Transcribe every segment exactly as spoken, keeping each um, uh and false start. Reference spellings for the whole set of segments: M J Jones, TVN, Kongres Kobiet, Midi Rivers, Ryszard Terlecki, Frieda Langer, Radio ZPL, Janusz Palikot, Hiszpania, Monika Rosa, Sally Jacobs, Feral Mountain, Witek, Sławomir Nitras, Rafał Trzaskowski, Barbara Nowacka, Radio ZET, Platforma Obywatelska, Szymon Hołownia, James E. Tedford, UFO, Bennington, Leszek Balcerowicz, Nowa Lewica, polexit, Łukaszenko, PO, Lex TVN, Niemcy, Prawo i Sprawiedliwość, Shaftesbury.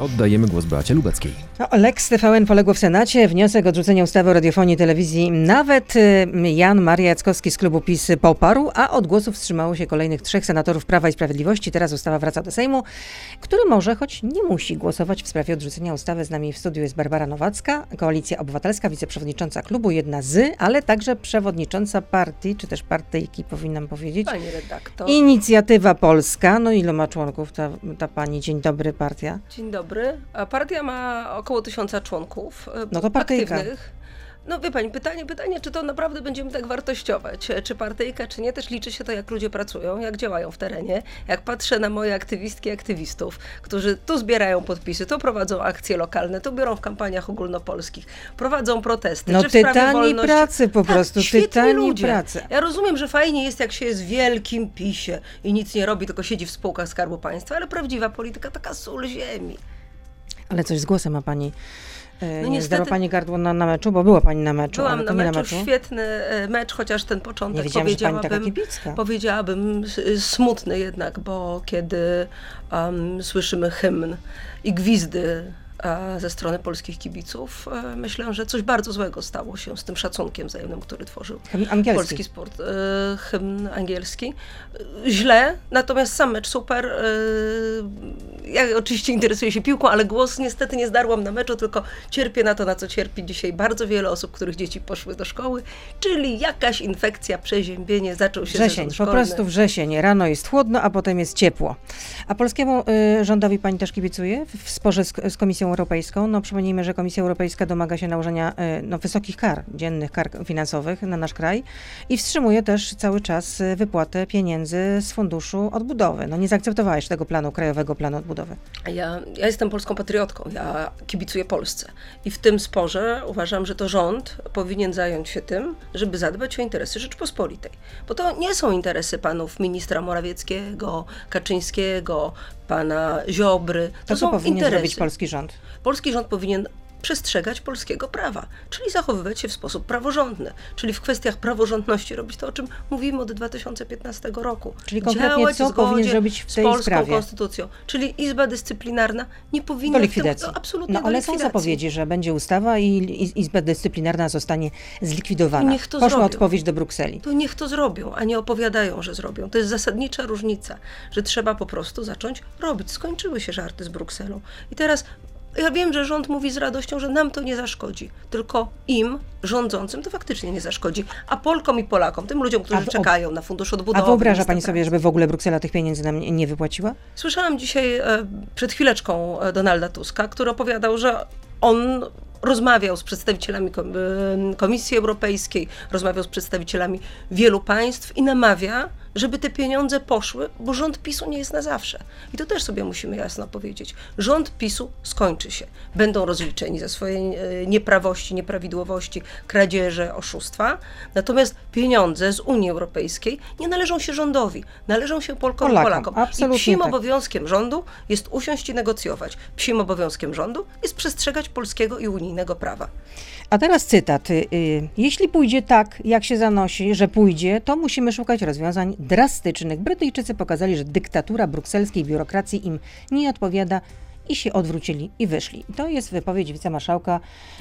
Oddajemy głos Beacie Lubeckiej. No, Lex T V N poległo w Senacie. Wniosek o odrzucenie ustawy o radiofonii i telewizji nawet Jan Maria Jackowski z klubu PiS poparł, a od głosu wstrzymało się kolejnych trzech senatorów Prawa i Sprawiedliwości. Teraz ustawa wraca do Sejmu, który może, choć nie musi, głosować w sprawie odrzucenia ustawy. Z nami w studiu jest Barbara Nowacka, Koalicja Obywatelska, wiceprzewodnicząca klubu, jedna z, ale także przewodnicząca partii, czy też partyjki powinnam powiedzieć. Pani redaktor. Inicjatywa Polska. No iloma członków ta, ta pani? Dzień dobry, partia. Dzień dobry. A partia ma około tysiąca członków. No to partyjka. Aktywnych. No wie pani, pytanie, pytanie, czy to naprawdę będziemy tak wartościować, czy partyjka, czy nie, też liczy się to, jak ludzie pracują, jak działają w terenie. Jak patrzę na moje aktywistki, aktywistów, którzy tu zbierają podpisy, tu prowadzą akcje lokalne, tu biorą w kampaniach ogólnopolskich, prowadzą protesty. No czy w sprawie wolności. Pracy po prostu, tak, tytani ludzie. Pracy. Ja rozumiem, że fajnie jest, jak się jest w wielkim PiSie i nic nie robi, tylko siedzi w spółkach Skarbu Państwa, ale prawdziwa polityka, taka sól ziemi. Ale coś z głosem ma pani. No nie niestety, zdała pani gardło na, na meczu, bo była pani na meczu. Byłam na meczu, na meczu, świetny mecz, chociaż ten początek nie powiedziałabym, powiedziałabym smutny jednak, bo kiedy um, słyszymy hymn i gwizdy ze strony polskich kibiców, myślę, że coś bardzo złego stało się z tym szacunkiem wzajemnym, który tworzył polski sport. Hymn angielski. Źle, natomiast sam mecz super. Ja oczywiście interesuję się piłką, ale głos niestety nie zdarłam na meczu, tylko cierpię na to, na co cierpi dzisiaj bardzo wiele osób, których dzieci poszły do szkoły, czyli jakaś infekcja, przeziębienie, zaczął się wrzesień, po szkolny. prostu wrzesień. Rano jest chłodno, a potem jest ciepło. A polskiemu y, rządowi pani też kibicuje w sporze z, z Komisją Europejską? No przypomnijmy, że Komisja Europejska domaga się nałożenia no, wysokich kar, dziennych kar finansowych na nasz kraj i wstrzymuje też cały czas wypłatę pieniędzy z Funduszu Odbudowy. No nie zaakceptowałeś tego planu, Krajowego Planu Odbudowy. Ja, ja jestem polską patriotką, ja kibicuję Polsce i w tym sporze uważam, że to rząd powinien zająć się tym, żeby zadbać o interesy Rzeczpospolitej. Bo to nie są interesy panów ministra Morawieckiego, Kaczyńskiego, pana Ziobry. To, to są powinien interesy. Zrobić polski rząd? Polski rząd powinien przestrzegać polskiego prawa, czyli zachowywać się w sposób praworządny, czyli w kwestiach praworządności robić to, o czym mówimy od dwa tysiące piętnastego roku. Czyli konkretnie działać co powinien zrobić w tej sprawie? Z polską konstytucją, czyli Izba Dyscyplinarna nie powinna... Do likwidacji. Tym, to absolutnie no, do ale likwidacji. Są zapowiedzi, że będzie ustawa i Izba Dyscyplinarna zostanie zlikwidowana. Niech to Poszła zrobią. odpowiedź do Brukseli. To niech to zrobią, a nie opowiadają, że zrobią. To jest zasadnicza różnica, że trzeba po prostu zacząć robić. Skończyły się żarty z Brukselą. I teraz... Ja wiem, że rząd mówi z radością, że nam to nie zaszkodzi, tylko im, rządzącym, to faktycznie nie zaszkodzi, a Polkom i Polakom, tym ludziom, którzy w, czekają na Fundusz Odbudowy. A wyobraża pani sobie, żeby w ogóle Bruksela tych pieniędzy nam nie wypłaciła? Słyszałam dzisiaj e, przed chwileczką Donalda Tuska, który opowiadał, że on rozmawiał z przedstawicielami Komisji Europejskiej, rozmawiał z przedstawicielami wielu państw i namawia, żeby te pieniądze poszły, bo rząd PiSu nie jest na zawsze. I to też sobie musimy jasno powiedzieć. Rząd PiSu skończy się. Będą rozliczeni za swoje nieprawości, nieprawidłowości, kradzieże, oszustwa. Natomiast pieniądze z Unii Europejskiej nie należą się rządowi, należą się Polkom i Polakom. Polakom. I psim tak. obowiązkiem rządu jest usiąść i negocjować. Psim obowiązkiem rządu jest przestrzegać polskiego i unijnego prawa. A teraz cytat. Jeśli pójdzie tak, jak się zanosi, że pójdzie, to musimy szukać rozwiązań drastycznych. Brytyjczycy pokazali, że dyktatura brukselskiej biurokracji im nie odpowiada i się odwrócili i wyszli. To jest wypowiedź wicemarszałka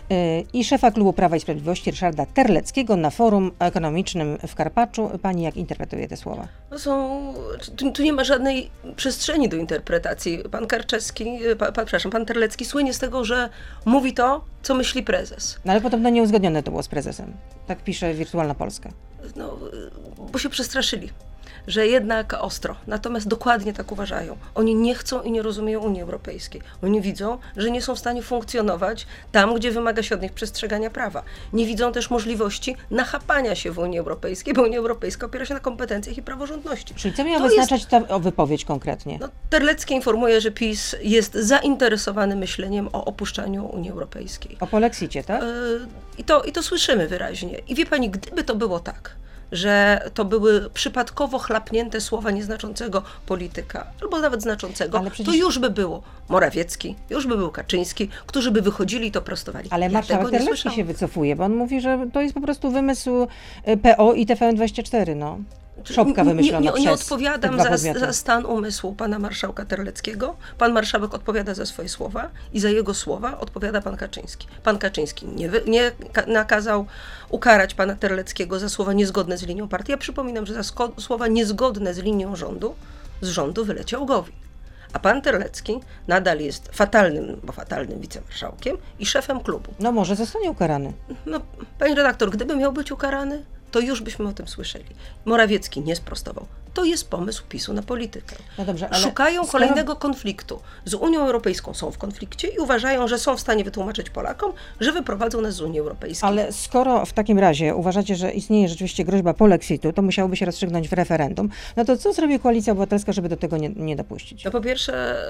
yy, i szefa klubu Prawa i Sprawiedliwości Ryszarda Terleckiego na forum ekonomicznym w Karpaczu. Pani jak interpretuje te słowa? No są, tu, tu nie ma żadnej przestrzeni do interpretacji. Pan Karczewski, pa, pa, przepraszam, pan Terlecki słynie z tego, że mówi to, co myśli prezes. No ale podobno nieuzgodnione to było z prezesem. Tak pisze Wirtualna Polska. No, bo się przestraszyli, że jednak ostro. Natomiast dokładnie tak uważają. Oni nie chcą i nie rozumieją Unii Europejskiej. Oni widzą, że nie są w stanie funkcjonować tam, gdzie wymaga się od nich przestrzegania prawa. Nie widzą też możliwości nachapania się w Unii Europejskiej, bo Unia Europejska opiera się na kompetencjach i praworządności. Czyli co miała wyznaczać jest... ta wypowiedź konkretnie? No, Terlecki informuje, że PiS jest zainteresowany myśleniem o opuszczaniu Unii Europejskiej. O polexicie, tak? Yy, i, to, I to słyszymy wyraźnie. I wie pani, gdyby to było tak, że to były przypadkowo chlapnięte słowa nieznaczącego polityka, albo nawet znaczącego, przecież... to już by było Morawiecki, już by był Kaczyński, którzy by wychodzili i to prostowali. Ale ja marszałek Terlecki się wycofuje, bo on mówi, że to jest po prostu wymysł P O i T V N dwadzieścia cztery, no. szopka wymyślona nie, nie, nie przez... Nie odpowiadam za, za stan umysłu pana marszałka Terleckiego. Pan marszałek odpowiada za swoje słowa i za jego słowa odpowiada pan Kaczyński. Pan Kaczyński nie, wy, nie nakazał ukarać pana Terleckiego za słowa niezgodne z linią partii. Ja przypominam, że za słowa niezgodne z linią rządu, z rządu wyleciał Gowin. A pan Terlecki nadal jest fatalnym, bo fatalnym wicemarszałkiem i szefem klubu. No może zostanie ukarany. No, pani redaktor, gdyby miał być ukarany, to już byśmy o tym słyszeli. Morawiecki nie sprostował. To jest pomysł PiSu na politykę. No dobrze, ale szukają skoro... kolejnego konfliktu. Z Unią Europejską są w konflikcie i uważają, że są w stanie wytłumaczyć Polakom, że wyprowadzą nas z Unii Europejskiej. Ale skoro w takim razie uważacie, że istnieje rzeczywiście groźba polexitu, to musiałoby się rozstrzygnąć w referendum, no to co zrobi Koalicja Obywatelska, żeby do tego nie, nie dopuścić? No po pierwsze...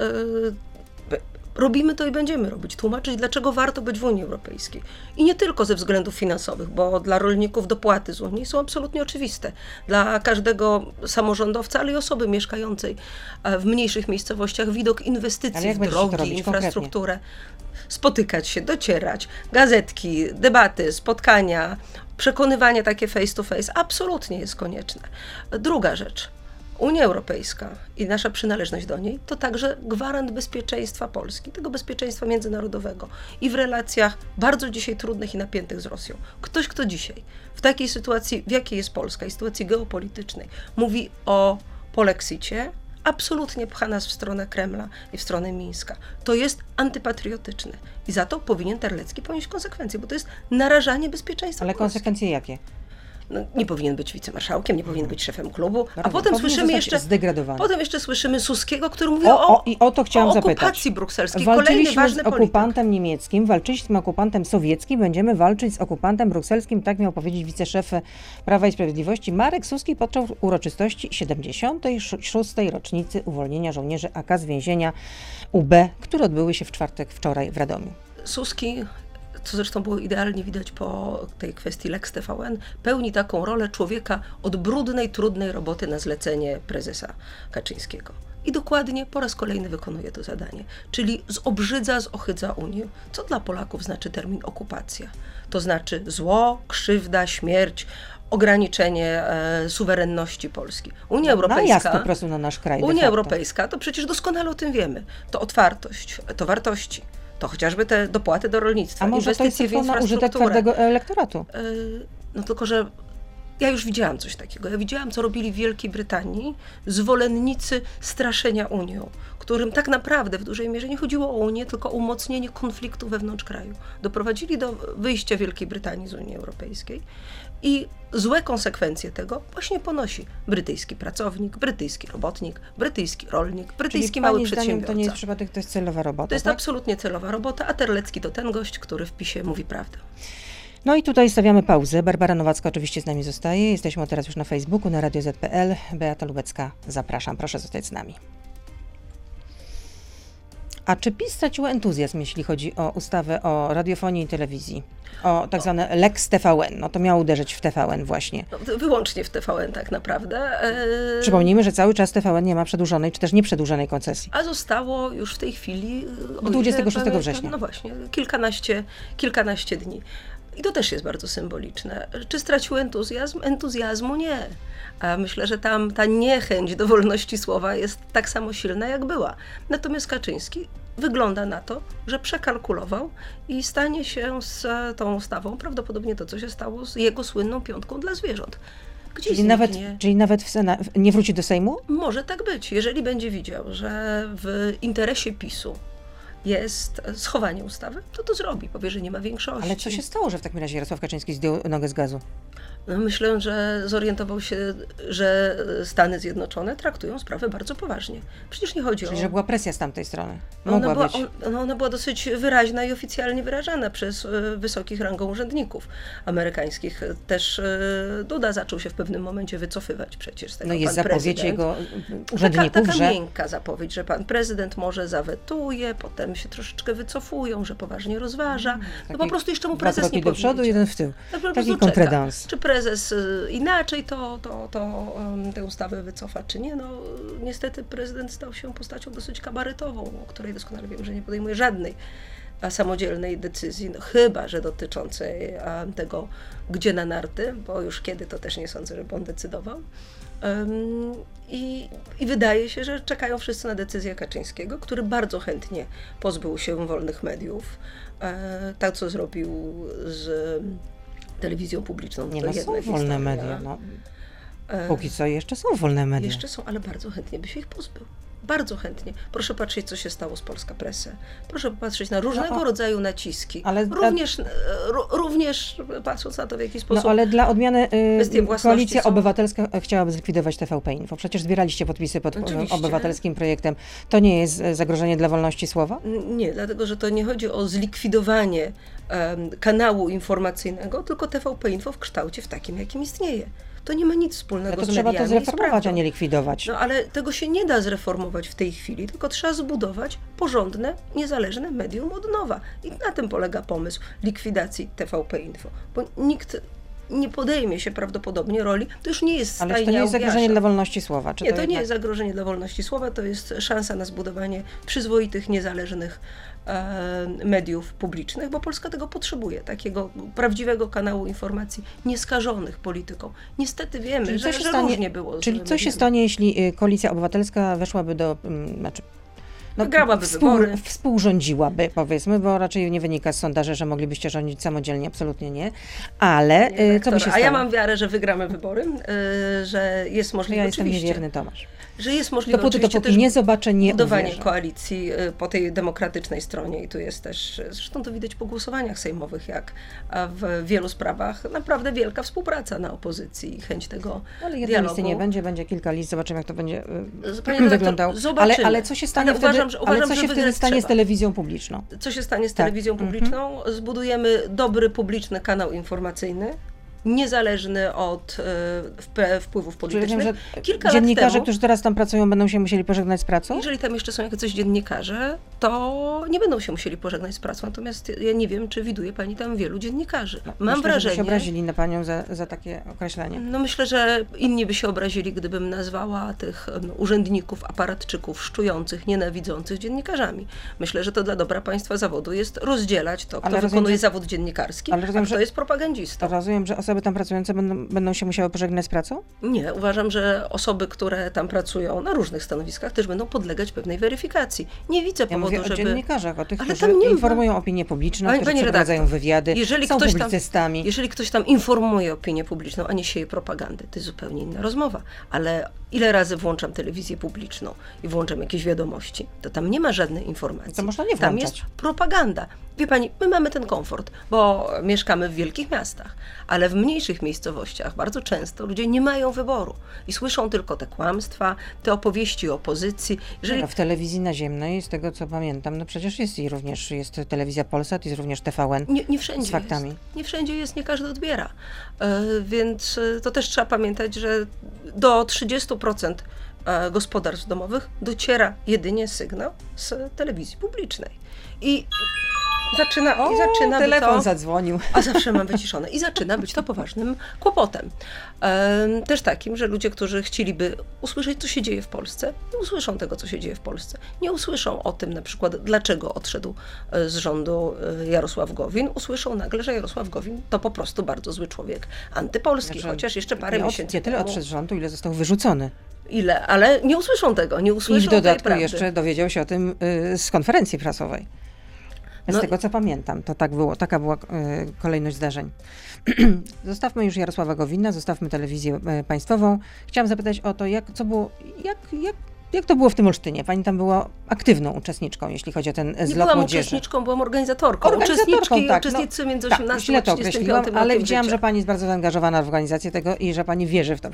Yy... Robimy to i będziemy robić, tłumaczyć, dlaczego warto być w Unii Europejskiej. I nie tylko ze względów finansowych, bo dla rolników dopłaty z Unii są absolutnie oczywiste. Dla każdego samorządowca, ale i osoby mieszkającej w mniejszych miejscowościach widok inwestycji w drogi, infrastrukturę. Konkretnie? Spotykać się, docierać, gazetki, debaty, spotkania, przekonywanie takie face to face absolutnie jest konieczne. Druga rzecz. Unia Europejska i nasza przynależność do niej to także gwarant bezpieczeństwa Polski, tego bezpieczeństwa międzynarodowego i w relacjach bardzo dzisiaj trudnych i napiętych z Rosją. Ktoś, kto dzisiaj w takiej sytuacji, w jakiej jest Polska i sytuacji geopolitycznej, mówi o polexicie, absolutnie pcha nas w stronę Kremla i w stronę Mińska. To jest antypatriotyczne i za to powinien Terlecki ponieść konsekwencje, bo to jest narażanie bezpieczeństwa Polski. Ale konsekwencje jakie? No, nie powinien być wicemarszałkiem, nie powinien być szefem klubu, a Bardzo, potem słyszymy jeszcze potem jeszcze słyszymy Suskiego, który mówił o, o, i o, to chciałam o okupacji zapytać. Brukselskiej. Walczyliśmy kolejny z okupantem polityk. niemieckim, walczyliśmy z okupantem sowieckim, będziemy walczyć z okupantem brukselskim, tak miał powiedzieć wiceszef Prawa i Sprawiedliwości Marek Suski podczas uroczystości siedemdziesiątej szóstej rocznicy uwolnienia żołnierzy A K z więzienia U B, które odbyły się w czwartek wczoraj w Radomiu. Suski, co zresztą było idealnie widać po tej kwestii Lex T V N, pełni taką rolę człowieka od brudnej, trudnej roboty na zlecenie prezesa Kaczyńskiego. I dokładnie po raz kolejny wykonuje to zadanie, czyli zobrzydza, zohydza Unię, co dla Polaków znaczy termin okupacja. To znaczy zło, krzywda, śmierć, ograniczenie e, suwerenności Polski. Unia Europejska, po prostu na nasz kraj. Unia Europejska, to przecież doskonale o tym wiemy, to otwartość, to wartości. To chociażby te dopłaty do rolnictwa, inwestycje w infrastrukturę. A może to jest tylko na użytek twardego elektoratu? Yy, no tylko, że ja już widziałam coś takiego. Ja widziałam, co robili w Wielkiej Brytanii zwolennicy straszenia Unią, którym tak naprawdę w dużej mierze nie chodziło o Unię, tylko o umocnienie konfliktu wewnątrz kraju. Doprowadzili do wyjścia Wielkiej Brytanii z Unii Europejskiej i złe konsekwencje tego właśnie ponosi brytyjski pracownik, brytyjski robotnik, brytyjski rolnik, brytyjski Czyli mały przedsiębiorca. To nie jest przypadek, to jest celowa robota. To jest tak? absolutnie celowa robota, a Terlecki to ten gość, który w PiSie mówi prawdę. No i tutaj stawiamy pauzę. Barbara Nowacka oczywiście z nami zostaje. Jesteśmy teraz już na Facebooku, na Radio Z P L. Beata Lubecka, zapraszam. Proszę zostać z nami. A czy PiS stracił entuzjazm, jeśli chodzi o ustawę o radiofonii i telewizji? O tak zwane Lex T V N. No to miało uderzyć w T V N właśnie. No, wyłącznie w T V N tak naprawdę. Yy... Przypomnijmy, że cały czas T V N nie ma przedłużonej, czy też nieprzedłużonej koncesji. A zostało już w tej chwili... Do dwudziestego szóstego września. No właśnie, kilkanaście, kilkanaście dni. I to też jest bardzo symboliczne. Czy stracił entuzjazm? Entuzjazmu nie. A myślę, że tam ta niechęć do wolności słowa jest tak samo silna, jak była. Natomiast Kaczyński wygląda na to, że przekalkulował i stanie się z tą ustawą prawdopodobnie to, co się stało z jego słynną piątką dla zwierząt. Gdzieś czyli, nawet, czyli nawet w Sena- nie wróci do Sejmu? Może tak być, jeżeli będzie widział, że w interesie PiSu jest schowanie ustawy, to to zrobi, powie, że nie ma większości. Ale co się stało, że w takim razie Jarosław Kaczyński zdjął nogę z gazu? No myślę, że zorientował się, że Stany Zjednoczone traktują sprawę bardzo poważnie. Przecież nie chodzi Czyli, o... Czyli, że była presja z tamtej strony. Mogła ona była, być. On, no ona była dosyć wyraźna i oficjalnie wyrażana przez y, wysokich rangą urzędników amerykańskich. Też y, Duda zaczął się w pewnym momencie wycofywać przecież z tego. No jest pan zapowiedź prezydent. jego urzędników, taka, taka że... miękka zapowiedź, że pan prezydent może zawetuje, potem się troszeczkę wycofują, że poważnie rozważa. No, taki, no po prostu jeszcze mu prezes nie powiedział. Dwa kroki do przodu, jeden w tył. Tak, taki kontredans. Prezes inaczej to, to, to um, tę ustawę wycofa, czy nie. No, niestety prezydent stał się postacią dosyć kabaretową, o której doskonale wiem, że nie podejmuje żadnej a, samodzielnej decyzji, no, chyba że dotyczącej a, tego, gdzie na narty, bo już kiedy to też nie sądzę, żeby on decydował. Um, I, I wydaje się, że czekają wszyscy na decyzję Kaczyńskiego, który bardzo chętnie pozbył się wolnych mediów. E, tak, co zrobił z telewizją publiczną. Nie, no są wolne historia. media. No. Póki co jeszcze są wolne media. Jeszcze są, ale bardzo chętnie by się ich pozbył. Bardzo chętnie. Proszę patrzeć, co się stało z Polska Presse. Proszę patrzeć na różnego no, rodzaju naciski. Ale również, dla... również patrząc na to, w jaki sposób... No ale dla odmiany yy, Koalicja są... Obywatelska chciałaby zlikwidować T V P Info. Przecież zbieraliście podpisy pod Oczywiście. obywatelskim projektem. To nie jest zagrożenie dla wolności słowa? Nie, dlatego że to nie chodzi o zlikwidowanie um, kanału informacyjnego, tylko T V P Info w kształcie, w takim, jakim istnieje. To nie ma nic wspólnego to z mediami. Trzeba to zreformować, a nie likwidować. No ale tego się nie da zreformować w tej chwili, tylko trzeba zbudować porządne, niezależne medium od nowa. I na tym polega pomysł likwidacji T V P Info, bo nikt nie podejmie się prawdopodobnie roli, to już nie jest stajnia. Ale czy to nie jest zagrożenie owiarza. dla wolności słowa? Czy nie, to, to jednak... nie jest zagrożenie dla wolności słowa, to jest szansa na zbudowanie przyzwoitych, niezależnych mediów publicznych, bo Polska tego potrzebuje, takiego prawdziwego kanału informacji, nieskażonych polityką. Niestety wiemy, czyli że, że stanie, różnie było. Czyli co się stanie, jeśli Koalicja Obywatelska weszłaby do... Znaczy, no, wygrałaby współ, wybory. Współrządziłaby, powiedzmy, bo raczej nie wynika z sondaży, że moglibyście rządzić samodzielnie, absolutnie nie, ale nie, y, co by się stało? A ja mam wiarę, że wygramy wybory, y, że jest możliwe, ja jestem niewierny, Tomasz. Że jest możliwe Dopóty, dopóki nie zobaczę, nie budowanie uwierzę. koalicji po tej demokratycznej stronie i tu jest też, zresztą to widać po głosowaniach sejmowych, jak w wielu sprawach naprawdę wielka współpraca na opozycji i chęć tego ale jednej listy nie będzie, będzie kilka list, zobaczymy jak to będzie Panie wyglądało. Ale, ale co się stanie ale wtedy, uważam, że, uważam, ale co się wtedy stanie trzeba. z telewizją publiczną? Co się stanie z tak. telewizją publiczną? Mm-hmm. Zbudujemy dobry, publiczny kanał informacyjny, niezależny od y, wpływów politycznych. Wiem, że Kilka dziennikarze, lat temu, którzy teraz tam pracują, będą się musieli pożegnać z pracą? Jeżeli tam jeszcze są jakieś dziennikarze, to nie będą się musieli pożegnać z pracą. Natomiast ja nie wiem, czy widuje pani tam wielu dziennikarzy. No, Mam myślę, wrażenie... że by się obrazili na panią za, za takie określenie. No myślę, że inni by się obrazili, gdybym nazwała tych no, urzędników, aparatczyków, szczujących, nienawidzących dziennikarzami. Myślę, że to dla dobra państwa zawodu jest rozdzielać to, kto rozumiem, wykonuje że... zawód dziennikarski, ale rozumiem, a kto że... jest propagandistą. Rozumiem, że osoby tam pracujące będą, będą się musiały pożegnać z pracą? Nie, uważam, że osoby, które tam pracują na różnych stanowiskach, też będą podlegać pewnej weryfikacji. Nie widzę ja powodu, żeby... Ja mówię o dziennikarzach, o tych, ale którzy informują opinię publiczną, Pani, którzy Pani przeprowadzają redaktor, wywiady, jeżeli są ktoś publicystami. Tam, jeżeli ktoś tam informuje opinię publiczną, a nie sieje propagandę, to jest zupełnie inna rozmowa. Ale ile razy włączam telewizję publiczną i włączam jakieś wiadomości, to tam nie ma żadnej informacji. To można nie włączać. Tam jest propaganda. Wie pani, my mamy ten komfort, bo mieszkamy w wielkich miastach, ale w mniejszych miejscowościach bardzo często ludzie nie mają wyboru i słyszą tylko te kłamstwa, te opowieści o opozycji. Jeżeli... No, w telewizji naziemnej, z tego co pamiętam, no przecież jest i również jest telewizja Polsat, jest również T V N nie, nie wszędzie z faktami. Jest. Nie wszędzie jest, nie każdy odbiera. Yy, więc to też trzeba pamiętać, że do trzydziestu procent gospodarstw domowych dociera jedynie sygnał z telewizji publicznej. I... Zaczyna, o, i zaczyna telefon to, zadzwonił. A zawsze mam wyciszone. I zaczyna być to poważnym kłopotem. Ehm, też takim, że ludzie, którzy chcieliby usłyszeć, co się dzieje w Polsce, nie usłyszą tego, co się dzieje w Polsce. Nie usłyszą o tym na przykład, dlaczego odszedł z rządu Jarosław Gowin. Usłyszą nagle, że Jarosław Gowin to po prostu bardzo zły człowiek antypolski, znaczy, chociaż jeszcze parę nie miesięcy od, nie tyle odszedł z rządu, ile został wyrzucony. Ile, ale nie usłyszą tego, nie usłyszą I w dodatku jeszcze dowiedział się o tym y, z konferencji prasowej. Z no. tego, co pamiętam, to tak było, taka była y, kolejność zdarzeń. Zostawmy już Jarosława Gowina, zostawmy telewizję y, państwową. Chciałam zapytać o to, jak, co było, jak, jak, jak to było w tym Olsztynie? Pani tam była aktywną uczestniczką, jeśli chodzi o ten zlot młodzieży. Nie byłam uczestniczką, byłam organizatorką. Uczestniczki, tak, uczestnicy no, między osiemnastym a trzydziestym piątym rokiem ale widziałam, życia. Że pani jest bardzo zaangażowana w organizację tego i że pani wierzy w to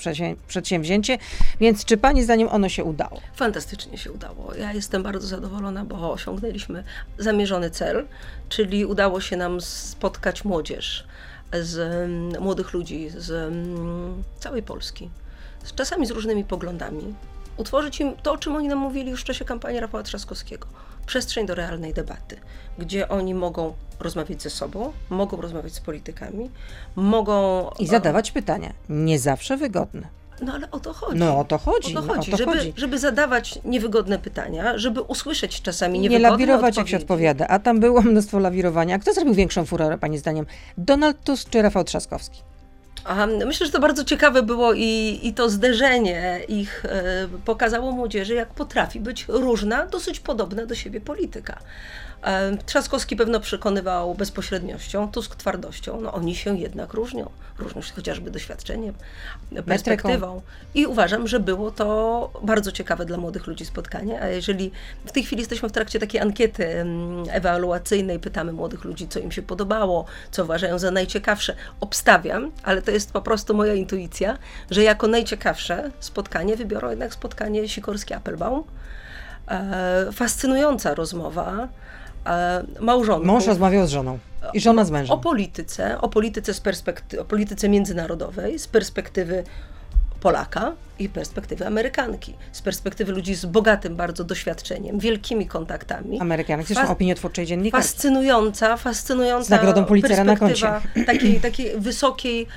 przedsięwzięcie, więc czy pani zdaniem ono się udało? Fantastycznie się udało. Ja jestem bardzo zadowolona, bo osiągnęliśmy zamierzony cel, czyli udało się nam spotkać młodzież, z młodych ludzi z całej Polski, czasami z różnymi poglądami. Utworzyć im to, o czym oni nam mówili już w czasie kampanii Rafała Trzaskowskiego. Przestrzeń do realnej debaty, gdzie oni mogą rozmawiać ze sobą, mogą rozmawiać z politykami, mogą... I zadawać pytania, nie zawsze wygodne. No ale o to chodzi. No o to chodzi. O to chodzi. No, o to żeby, chodzi. żeby zadawać niewygodne pytania, żeby usłyszeć czasami niewygodne odpowiedzi. Nie lawirować, odpowiedzi. jak się odpowiada. A tam było mnóstwo lawirowania. Kto zrobił większą furorę, pani zdaniem? Donald Tusk czy Rafał Trzaskowski? Myślę, że to bardzo ciekawe było i, i to zderzenie ich pokazało młodzieży, jak potrafi być różna, dosyć podobna do siebie polityka. Trzaskowski pewno przekonywał bezpośredniością, Tusk twardością. No oni się jednak różnią, różnią się chociażby doświadczeniem, perspektywą. I uważam, że było to bardzo ciekawe dla młodych ludzi spotkanie. A jeżeli w tej chwili jesteśmy w trakcie takiej ankiety ewaluacyjnej, pytamy młodych ludzi, co im się podobało, co uważają za najciekawsze. Obstawiam, ale to jest po prostu moja intuicja, że jako najciekawsze spotkanie wybiorą jednak spotkanie Sikorski-Appelbaum. E, fascynująca rozmowa. Małżonku. Mąż rozmawiał z żoną i żona z mężem. O polityce, o polityce, z perspekty- o polityce międzynarodowej, z perspektywy Polaka i perspektywy Amerykanki, z perspektywy ludzi z bogatym bardzo doświadczeniem, wielkimi kontaktami. Amerykanek, zresztą Fas- opiniotwórczej dziennikarki. Fascynująca, fascynująca z nagrodą Pulitzera na koncie. Takiej, takiej wysokiej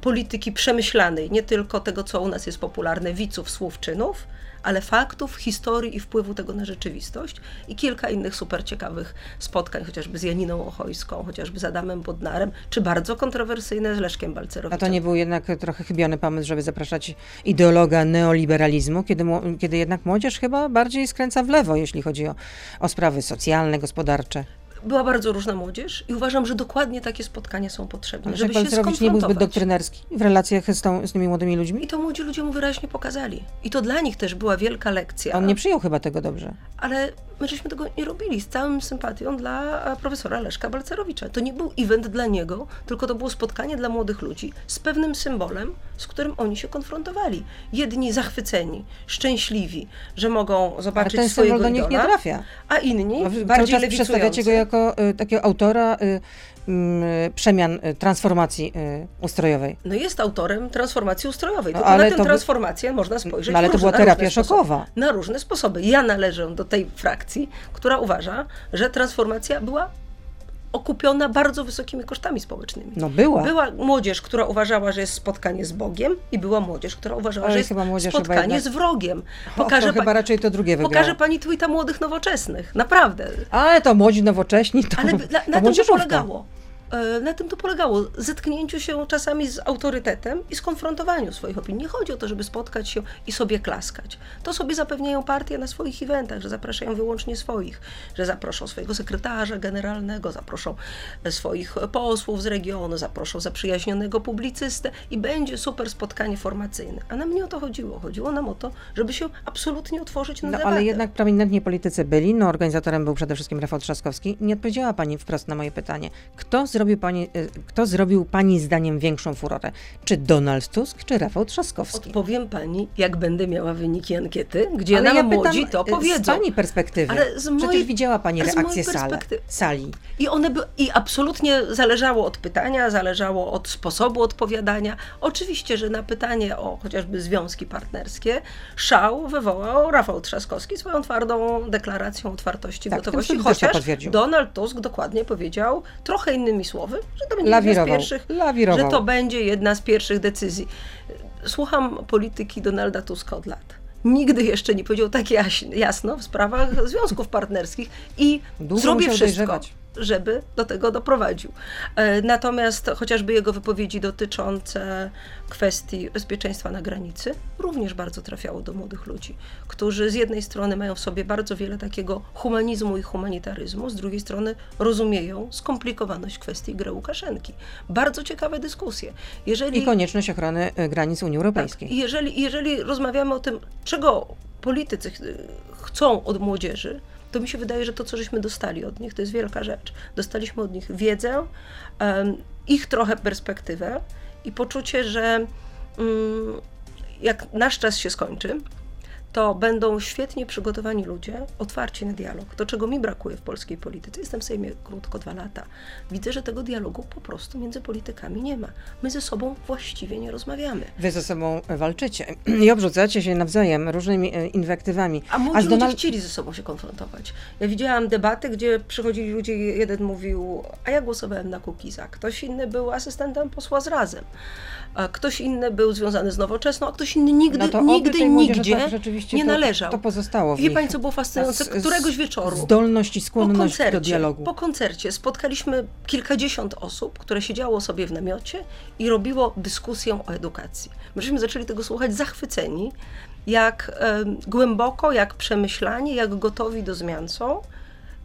polityki przemyślanej, nie tylko tego, co u nas jest popularne, widzów, słów, czynów, ale faktów, historii i wpływu tego na rzeczywistość i kilka innych super ciekawych spotkań, chociażby z Janiną Ochojską, chociażby z Adamem Bodnarem, czy bardzo kontrowersyjne z Leszkiem Balcerowiczem. A to nie był jednak trochę chybiony pomysł, żeby zapraszać ideologa neoliberalizmu, kiedy, kiedy jednak młodzież chyba bardziej skręca w lewo, jeśli chodzi o, o sprawy socjalne, gospodarcze. Była bardzo różna młodzież i uważam, że dokładnie takie spotkania są potrzebne, żeby się skonfrontować. Nie był zbyt doktrynerski w relacjach z, tą, z tymi młodymi ludźmi? I to młodzi ludzie mu wyraźnie pokazali. I to dla nich też była wielka lekcja. On nie przyjął chyba tego dobrze. Ale my żeśmy tego nie robili z całą sympatią dla profesora Leszka Balcerowicza. To nie był event dla niego, tylko to było spotkanie dla młodych ludzi z pewnym symbolem, z którym oni się konfrontowali. Jedni zachwyceni, szczęśliwi, że mogą zobaczyć swojego idola. Ale ten symbol do nich idola, nie trafia. A inni no, bardziej lewicujący. Przedstawiacie go jako y, takiego autora y, przemian, transformacji ustrojowej. No jest autorem transformacji ustrojowej, no, ale na tę transformację by... można spojrzeć no, ale w różne, to była terapia szokowa. Sposoby, na różne sposoby. Ja należę do tej frakcji, która uważa, że transformacja była okupiona bardzo wysokimi kosztami społecznymi. No była. Była młodzież, która uważała, że jest spotkanie z Bogiem i była młodzież, która uważała, ale że jest spotkanie jednak... z wrogiem. Pokażę o, to pa... chyba raczej to drugie wygrało. Pokażę pani tweeta młodych nowoczesnych. Naprawdę. Ale to młodzi nowocześni to ale na, na to tym to polegało. Na tym to polegało, zetknięciu się czasami z autorytetem i skonfrontowaniu swoich opinii. Nie chodzi o to, żeby spotkać się i sobie klaskać. To sobie zapewniają partie na swoich eventach, że zapraszają wyłącznie swoich, że zaproszą swojego sekretarza generalnego, zaproszą swoich posłów z regionu, zaproszą zaprzyjaźnionego publicystę i będzie super spotkanie formacyjne. A nam nie o to chodziło. Chodziło nam o to, żeby się absolutnie otworzyć na no, debatę. Ale jednak prominentni politycy byli, no organizatorem był przede wszystkim Rafał Trzaskowski. Nie odpowiedziała pani wprost na moje pytanie. Kto z Zrobił pani, kto zrobił pani zdaniem większą furorę? Czy Donald Tusk, czy Rafał Trzaskowski? Odpowiem pani, jak będę miała wyniki ankiety, gdzie ale nam ja młodzi to powiedzą. Z pani perspektywy. Ale z mojej, przecież widziała pani reakcję sali, sali. I one by, i absolutnie zależało od pytania, zależało od sposobu odpowiadania. Oczywiście, że na pytanie o chociażby związki partnerskie szał wywołał Rafał Trzaskowski swoją twardą deklaracją otwartości, tak, gotowości. Chociaż Donald Tusk dokładnie powiedział trochę innymi słowy, że to będzie jedna z pierwszych, że to będzie jedna z pierwszych decyzji. Słucham polityki Donalda Tuska od lat. Nigdy jeszcze nie powiedział tak jasno w sprawach związków partnerskich i Długo zrobię wszystko, dojrzewać. żeby do tego doprowadził. Natomiast chociażby jego wypowiedzi dotyczące kwestii bezpieczeństwa na granicy również bardzo trafiało do młodych ludzi, którzy z jednej strony mają w sobie bardzo wiele takiego humanizmu i humanitaryzmu, z drugiej strony rozumieją skomplikowaność kwestii gry Łukaszenki. Bardzo ciekawe dyskusje. Jeżeli, I konieczność ochrony granic Unii Europejskiej. Tak, jeżeli, jeżeli rozmawiamy o tym, czego politycy chcą od młodzieży, to mi się wydaje, że to, co żeśmy dostali od nich, to jest wielka rzecz. Dostaliśmy od nich wiedzę, um, ich trochę perspektywę i poczucie, że um, jak nasz czas się skończy, to będą świetnie przygotowani ludzie, otwarci na dialog. To, czego mi brakuje w polskiej polityce, jestem w Sejmie krótko dwa lata, widzę, że tego dialogu po prostu między politykami nie ma. My ze sobą właściwie nie rozmawiamy. Wy ze sobą walczycie i obrzucacie się nawzajem różnymi inwektywami. A młodzi ludzie Donald... chcieli ze sobą się konfrontować. Ja widziałam debaty, gdzie przychodzili ludzie, jeden mówił, a ja głosowałem na Kukiza. Ktoś inny był asystentem posła z Razem. A ktoś inny był związany z Nowoczesną, a ktoś inny nigdy, no nigdy, nigdzie rzeczywiście nie to, należał. To pozostało. Wie pani, co było fascynujące? Z, Któregoś wieczoru. Zdolność i skłonność po koncercie, do dialogu. Po koncercie spotkaliśmy kilkadziesiąt osób, które siedziało sobie w namiocie i robiło dyskusję o edukacji. Myśmy zaczęli tego słuchać zachwyceni, jak e, głęboko, jak przemyślanie, jak gotowi do zmian są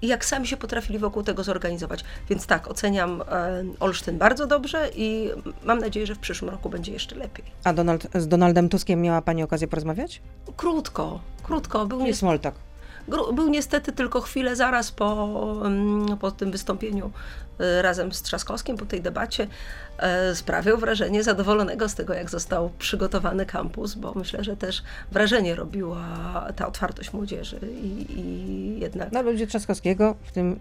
i jak sami się potrafili wokół tego zorganizować. Więc tak, oceniam e, Olsztyn bardzo dobrze i mam nadzieję, że w przyszłym roku będzie jeszcze lepiej. A Donald, z Donaldem Tuskiem miała pani okazję porozmawiać? Krótko, krótko. Był niestety, small talk. Gru, był niestety tylko chwilę zaraz po, po tym wystąpieniu razem z Trzaskowskim, po tej debacie. E, sprawiał wrażenie zadowolonego z tego, jak został przygotowany kampus, bo myślę, że też wrażenie robiła ta otwartość młodzieży i, i jednak... No ludzie Trzaskowskiego, w tym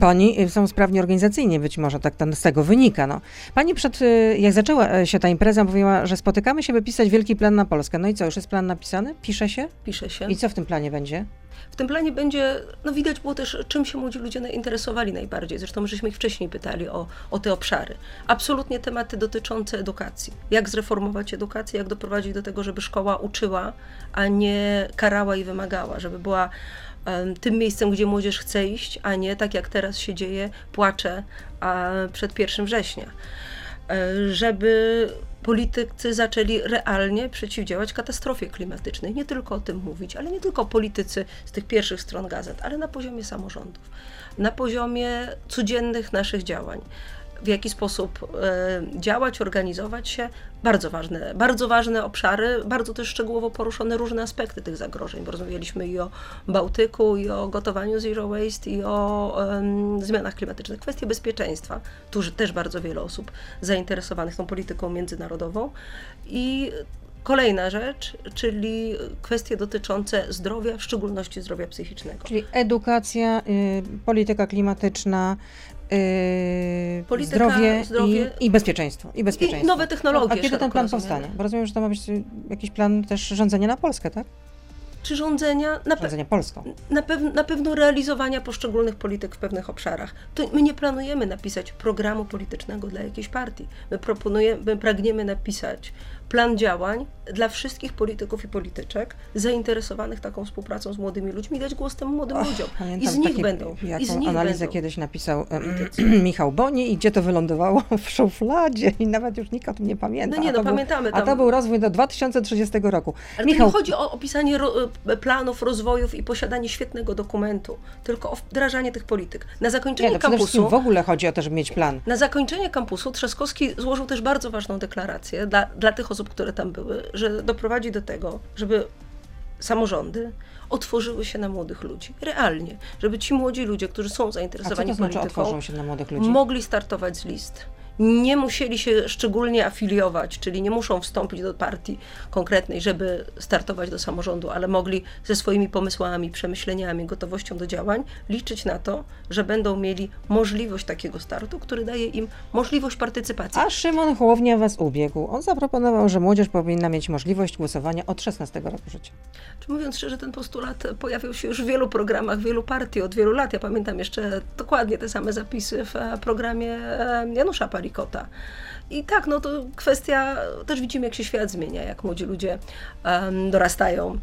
pani, są sprawni organizacyjnie, być może tak ten, z tego wynika. No. Pani przed, jak zaczęła się ta impreza, mówiła, że spotykamy się, by pisać wielki plan na Polskę. No i co, już jest plan napisany? Pisze się? Pisze się. I co w tym planie będzie? W tym planie będzie, no widać było też, czym się młodzi ludzie interesowali najbardziej. Zresztą żeśmy ich wcześniej pytali o, o te obszary. Absolutnie tematy dotyczące edukacji. Jak zreformować edukację, jak doprowadzić do tego, żeby szkoła uczyła, a nie karała i wymagała, żeby była um, tym miejscem, gdzie młodzież chce iść, a nie tak jak teraz się dzieje, płacze a przed pierwszego września. E, żeby politycy zaczęli realnie przeciwdziałać katastrofie klimatycznej. Nie tylko o tym mówić, ale nie tylko politycy z tych pierwszych stron gazet, ale na poziomie samorządów, na poziomie codziennych naszych działań. W jaki sposób y, działać, organizować się. Bardzo ważne, bardzo ważne obszary, bardzo też szczegółowo poruszone różne aspekty tych zagrożeń, bo rozmawialiśmy i o Bałtyku, i o gotowaniu zero waste, i o y, zmianach klimatycznych. Kwestie bezpieczeństwa, tu też bardzo wiele osób zainteresowanych tą polityką międzynarodową. I kolejna rzecz, czyli kwestie dotyczące zdrowia, w szczególności zdrowia psychicznego. Czyli edukacja, y, polityka klimatyczna, Yy, Polityka, zdrowie, zdrowie. I, i bezpieczeństwo. I, bezpieczeństwo. I nowe technologie. No, a kiedy ten plan powstanie? Bo rozumiem, że to ma być jakiś plan też rządzenia na Polskę, tak? Czy rządzenia, na, rządzenia pe- Polską. Na, pew- na pewno realizowania poszczególnych polityk w pewnych obszarach. To my nie planujemy napisać programu politycznego dla jakiejś partii. My proponujemy, my pragniemy napisać plan działań dla wszystkich polityków i polityczek zainteresowanych taką współpracą z młodymi ludźmi, dać głos temu młodym Och, ludziom. Pamiętam, I z nich będą. I z nich analizę będą. Kiedyś napisał um, Michał Boni i gdzie to wylądowało? W szufladzie i nawet już nikt o tym nie pamięta. No nie, no pamiętamy. Był, a to był rozwój do dwa tysiące trzydziestego roku. Ale Michał... to nie chodzi o opisanie ro, planów, rozwojów i posiadanie świetnego dokumentu, tylko o wdrażanie tych polityk. Na zakończenie nie, to kampusu... w ogóle chodzi o to, żeby mieć plan. Na zakończenie kampusu Trzaskowski złożył też bardzo ważną deklarację dla, dla tych osób, osób, które tam były, że doprowadzi do tego, żeby samorządy otworzyły się na młodych ludzi. Realnie. Żeby ci młodzi ludzie, którzy są zainteresowani polityką, znaczy otworzą się na młodych ludzi? Mogli startować z list. Nie musieli się szczególnie afiliować, czyli nie muszą wstąpić do partii konkretnej, żeby startować do samorządu, ale mogli ze swoimi pomysłami, przemyśleniami, gotowością do działań liczyć na to, że będą mieli możliwość takiego startu, który daje im możliwość partycypacji. A Szymon Hołownia was ubiegł. On zaproponował, że młodzież powinna mieć możliwość głosowania od szesnastego roku życia. Czy mówiąc szczerze, ten postulat pojawił się już w wielu programach, wielu partii od wielu lat. Ja pamiętam jeszcze dokładnie te same zapisy w programie Janusza Palikota. Kota. I tak, no to kwestia, też widzimy, jak się świat zmienia, jak młodzi ludzie um, dorastają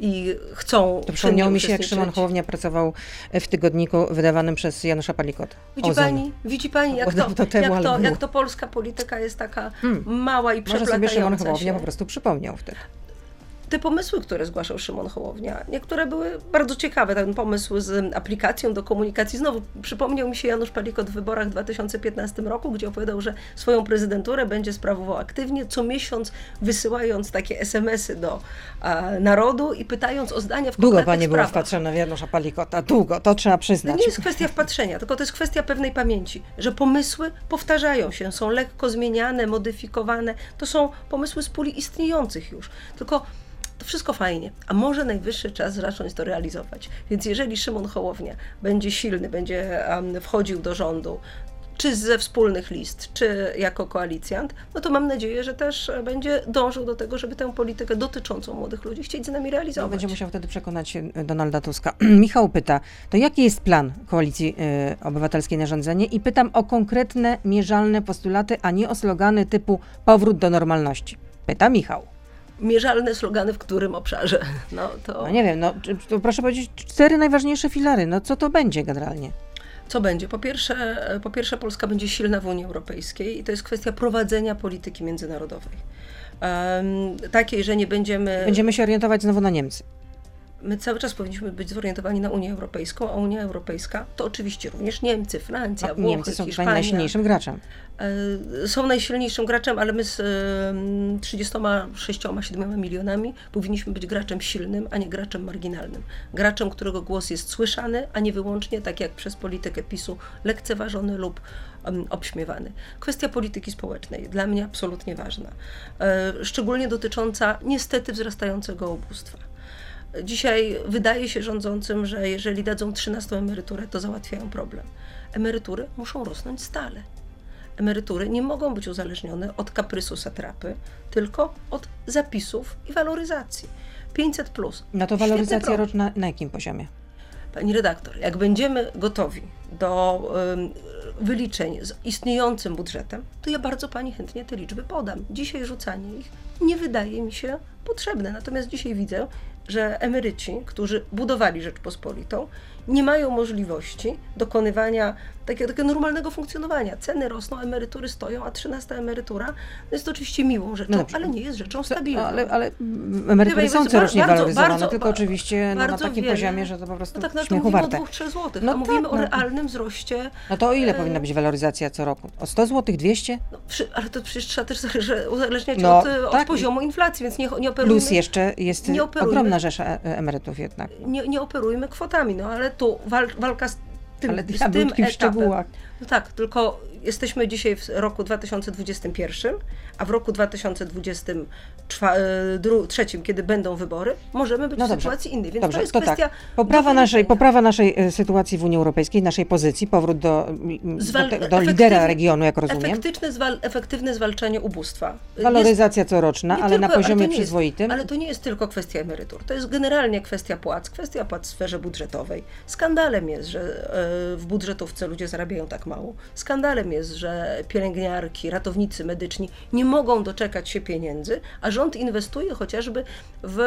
i chcą... To przypomniało mi się, jak Szymon Hołownia pracował w tygodniku wydawanym przez Janusza Palikota. Widzi Ozon. pani, widzi pani, jak to, to, temu, jak, to, jak to polska polityka jest taka hmm. mała i przeplatająca się. Może sobie Szymon Hołownia po prostu przypomniał wtedy. Te pomysły, które zgłaszał Szymon Hołownia, niektóre były bardzo ciekawe. Ten pomysł z aplikacją do komunikacji. Znowu przypomniał mi się Janusz Palikot w wyborach w dwa tysiące piętnastego roku, gdzie opowiadał, że swoją prezydenturę będzie sprawował aktywnie, co miesiąc wysyłając takie es em esy do a, narodu i pytając o zdania w konkretnych sprawach. Długo pani była wpatrzona w Janusza Palikota, długo, to trzeba przyznać. To nie jest kwestia wpatrzenia, tylko to jest kwestia pewnej pamięci, że pomysły powtarzają się, są lekko zmieniane, modyfikowane. To są pomysły z puli istniejących już, tylko to wszystko fajnie, a może najwyższy czas zacząć to realizować. Więc jeżeli Szymon Hołownia będzie silny, będzie um, wchodził do rządu, czy ze wspólnych list, czy jako koalicjant, no to mam nadzieję, że też będzie dążył do tego, żeby tę politykę dotyczącą młodych ludzi chcieć z nami realizować. Będzie musiał wtedy przekonać Donalda Tuska. Michał pyta, to jaki jest plan Koalicji y, Obywatelskiej na rządzenie? I pytam o konkretne, mierzalne postulaty, a nie o slogany typu powrót do normalności. Pyta Michał. mierzalne slogany, w którym obszarze. No, to... no nie wiem, no, to proszę powiedzieć, cztery najważniejsze filary. No co to będzie generalnie? Co będzie? Po pierwsze, po pierwsze, Polska będzie silna w Unii Europejskiej i to jest kwestia prowadzenia polityki międzynarodowej. Um, takiej, że nie będziemy... Będziemy się orientować znowu na Niemcy. My cały czas powinniśmy być zorientowani na Unię Europejską, a Unia Europejska to oczywiście również Niemcy, Francja, a Włochy, Niemcy są Hiszpania. Najsilniejszym graczem. Są najsilniejszym graczem, ale my z trzydziestoma sześcioma siedmioma milionami powinniśmy być graczem silnym, a nie graczem marginalnym. Graczem, którego głos jest słyszany, a nie wyłącznie, tak jak przez politykę PiS-u, lekceważony lub obśmiewany. Kwestia polityki społecznej, dla mnie absolutnie ważna. Szczególnie dotycząca niestety wzrastającego ubóstwa. Dzisiaj wydaje się rządzącym, że jeżeli dadzą trzynastą emeryturę, to załatwiają problem. Emerytury muszą rosnąć stale. Emerytury nie mogą być uzależnione od kaprysu satrapy, tylko od zapisów i waloryzacji. pięćset plus. No to waloryzacja roczna na jakim poziomie? Pani redaktor, jak będziemy gotowi do um, wyliczeń z istniejącym budżetem, to ja bardzo Pani chętnie te liczby podam. Dzisiaj rzucanie ich nie wydaje mi się potrzebne. Natomiast dzisiaj widzę, że emeryci, którzy budowali Rzeczpospolitą, nie mają możliwości dokonywania takiego, takiego normalnego funkcjonowania. Ceny rosną, emerytury stoją, a trzynasta emerytura jest oczywiście miłą rzeczą, no ale nie jest rzeczą stabilną. Ale, ale emerytury są corocznie waloryzowane, bardzo, tylko oczywiście no, na takim wiele, poziomie, że to po prostu no tak, śmiechu warte. Tak, mówimy o dwóch do trzech złotych, no a tak, mówimy no, o realnym wzroście. No to o ile e... powinna być waloryzacja co roku? O sto złotych, dwieście? No, przy, ale to przecież trzeba też uzależniać no, od, tak. od poziomu inflacji, więc nie, nie operujmy... Plus jeszcze jest ogromna rzesza emerytów jednak. Nie, nie operujmy kwotami, no ale tu wal, walka z tym, ale z tym etapem. W szczegółach. No tak, tylko jesteśmy dzisiaj w roku dwa tysiące dwudziestym pierwszym, a w roku dwa tysiące dwudziestym trzecim, kiedy będą wybory, możemy być no w dobrze, sytuacji innej, więc dobrze, to jest to kwestia... Tak. Poprawa, naszej, poprawa naszej sytuacji w Unii Europejskiej, naszej pozycji, powrót do, Zwal- do, do lidera regionu, jak rozumiem. Zwal- efektywne zwalczanie ubóstwa. Waloryzacja jest, coroczna, ale tylko, na poziomie ale przyzwoitym. Jest, ale to nie jest tylko kwestia emerytur, to jest generalnie kwestia płac, kwestia płac w sferze budżetowej. Skandalem jest, że w budżetówce ludzie zarabiają tak mało. Skandalem jest, że pielęgniarki, ratownicy medyczni nie mogą doczekać się pieniędzy, a rząd inwestuje chociażby w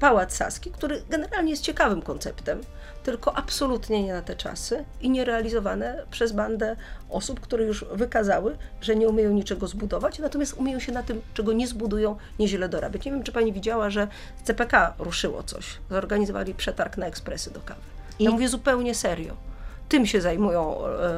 Pałac Saski, który generalnie jest ciekawym konceptem, tylko absolutnie nie na te czasy i nierealizowane przez bandę osób, które już wykazały, że nie umieją niczego zbudować, natomiast umieją się na tym, czego nie zbudują, nieźle dorabiać. Nie wiem, czy Pani widziała, że z C P K ruszyło coś, zorganizowali przetarg na ekspresy do kawy. Ja I... mówię zupełnie serio. Tym się zajmują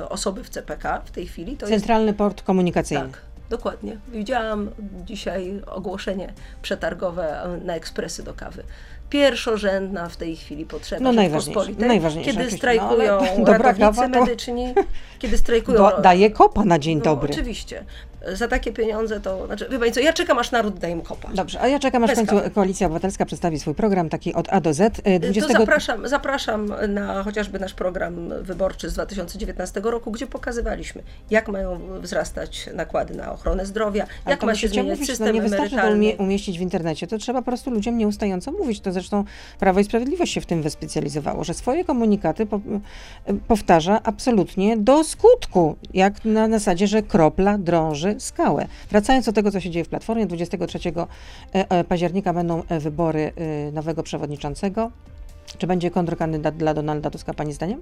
osoby w C P K w tej chwili. To Centralny jest... Port Komunikacyjny. Tak, dokładnie. Widziałam dzisiaj ogłoszenie przetargowe na ekspresy do kawy. Pierwszorzędna w tej chwili potrzeba no, Rzeczpospolitej, najważniejsza, kiedy strajkują no, ratownicy medyczni, to... kiedy strajkują... Do, daje kopa na dzień no, dobry. Oczywiście. Za takie pieniądze to... Znaczy, wie Pani co, ja czekam aż naród daje im kopa. Dobrze, a ja czekam aż w końcu Koalicja Obywatelska przedstawi swój program, taki od A do Z. dwudziestego To zapraszam, zapraszam na chociażby nasz program wyborczy z dwa tysiące dziewiętnastego roku, gdzie pokazywaliśmy, jak mają wzrastać nakłady na ochronę zdrowia, ale jak ma się zmieniać mówić, system no, nie wystarczy to umie- umieścić w internecie, to trzeba po prostu ludziom nieustająco mówić. To zresztą Prawo i Sprawiedliwość się w tym wyspecjalizowało, że swoje komunikaty po, powtarza absolutnie do skutku, jak na zasadzie, że kropla drąży skałę. Wracając do tego, co się dzieje w Platformie, dwudziestego trzeciego października będą wybory nowego przewodniczącego. Czy będzie kontrkandydat dla Donalda Tuska, Pani zdaniem?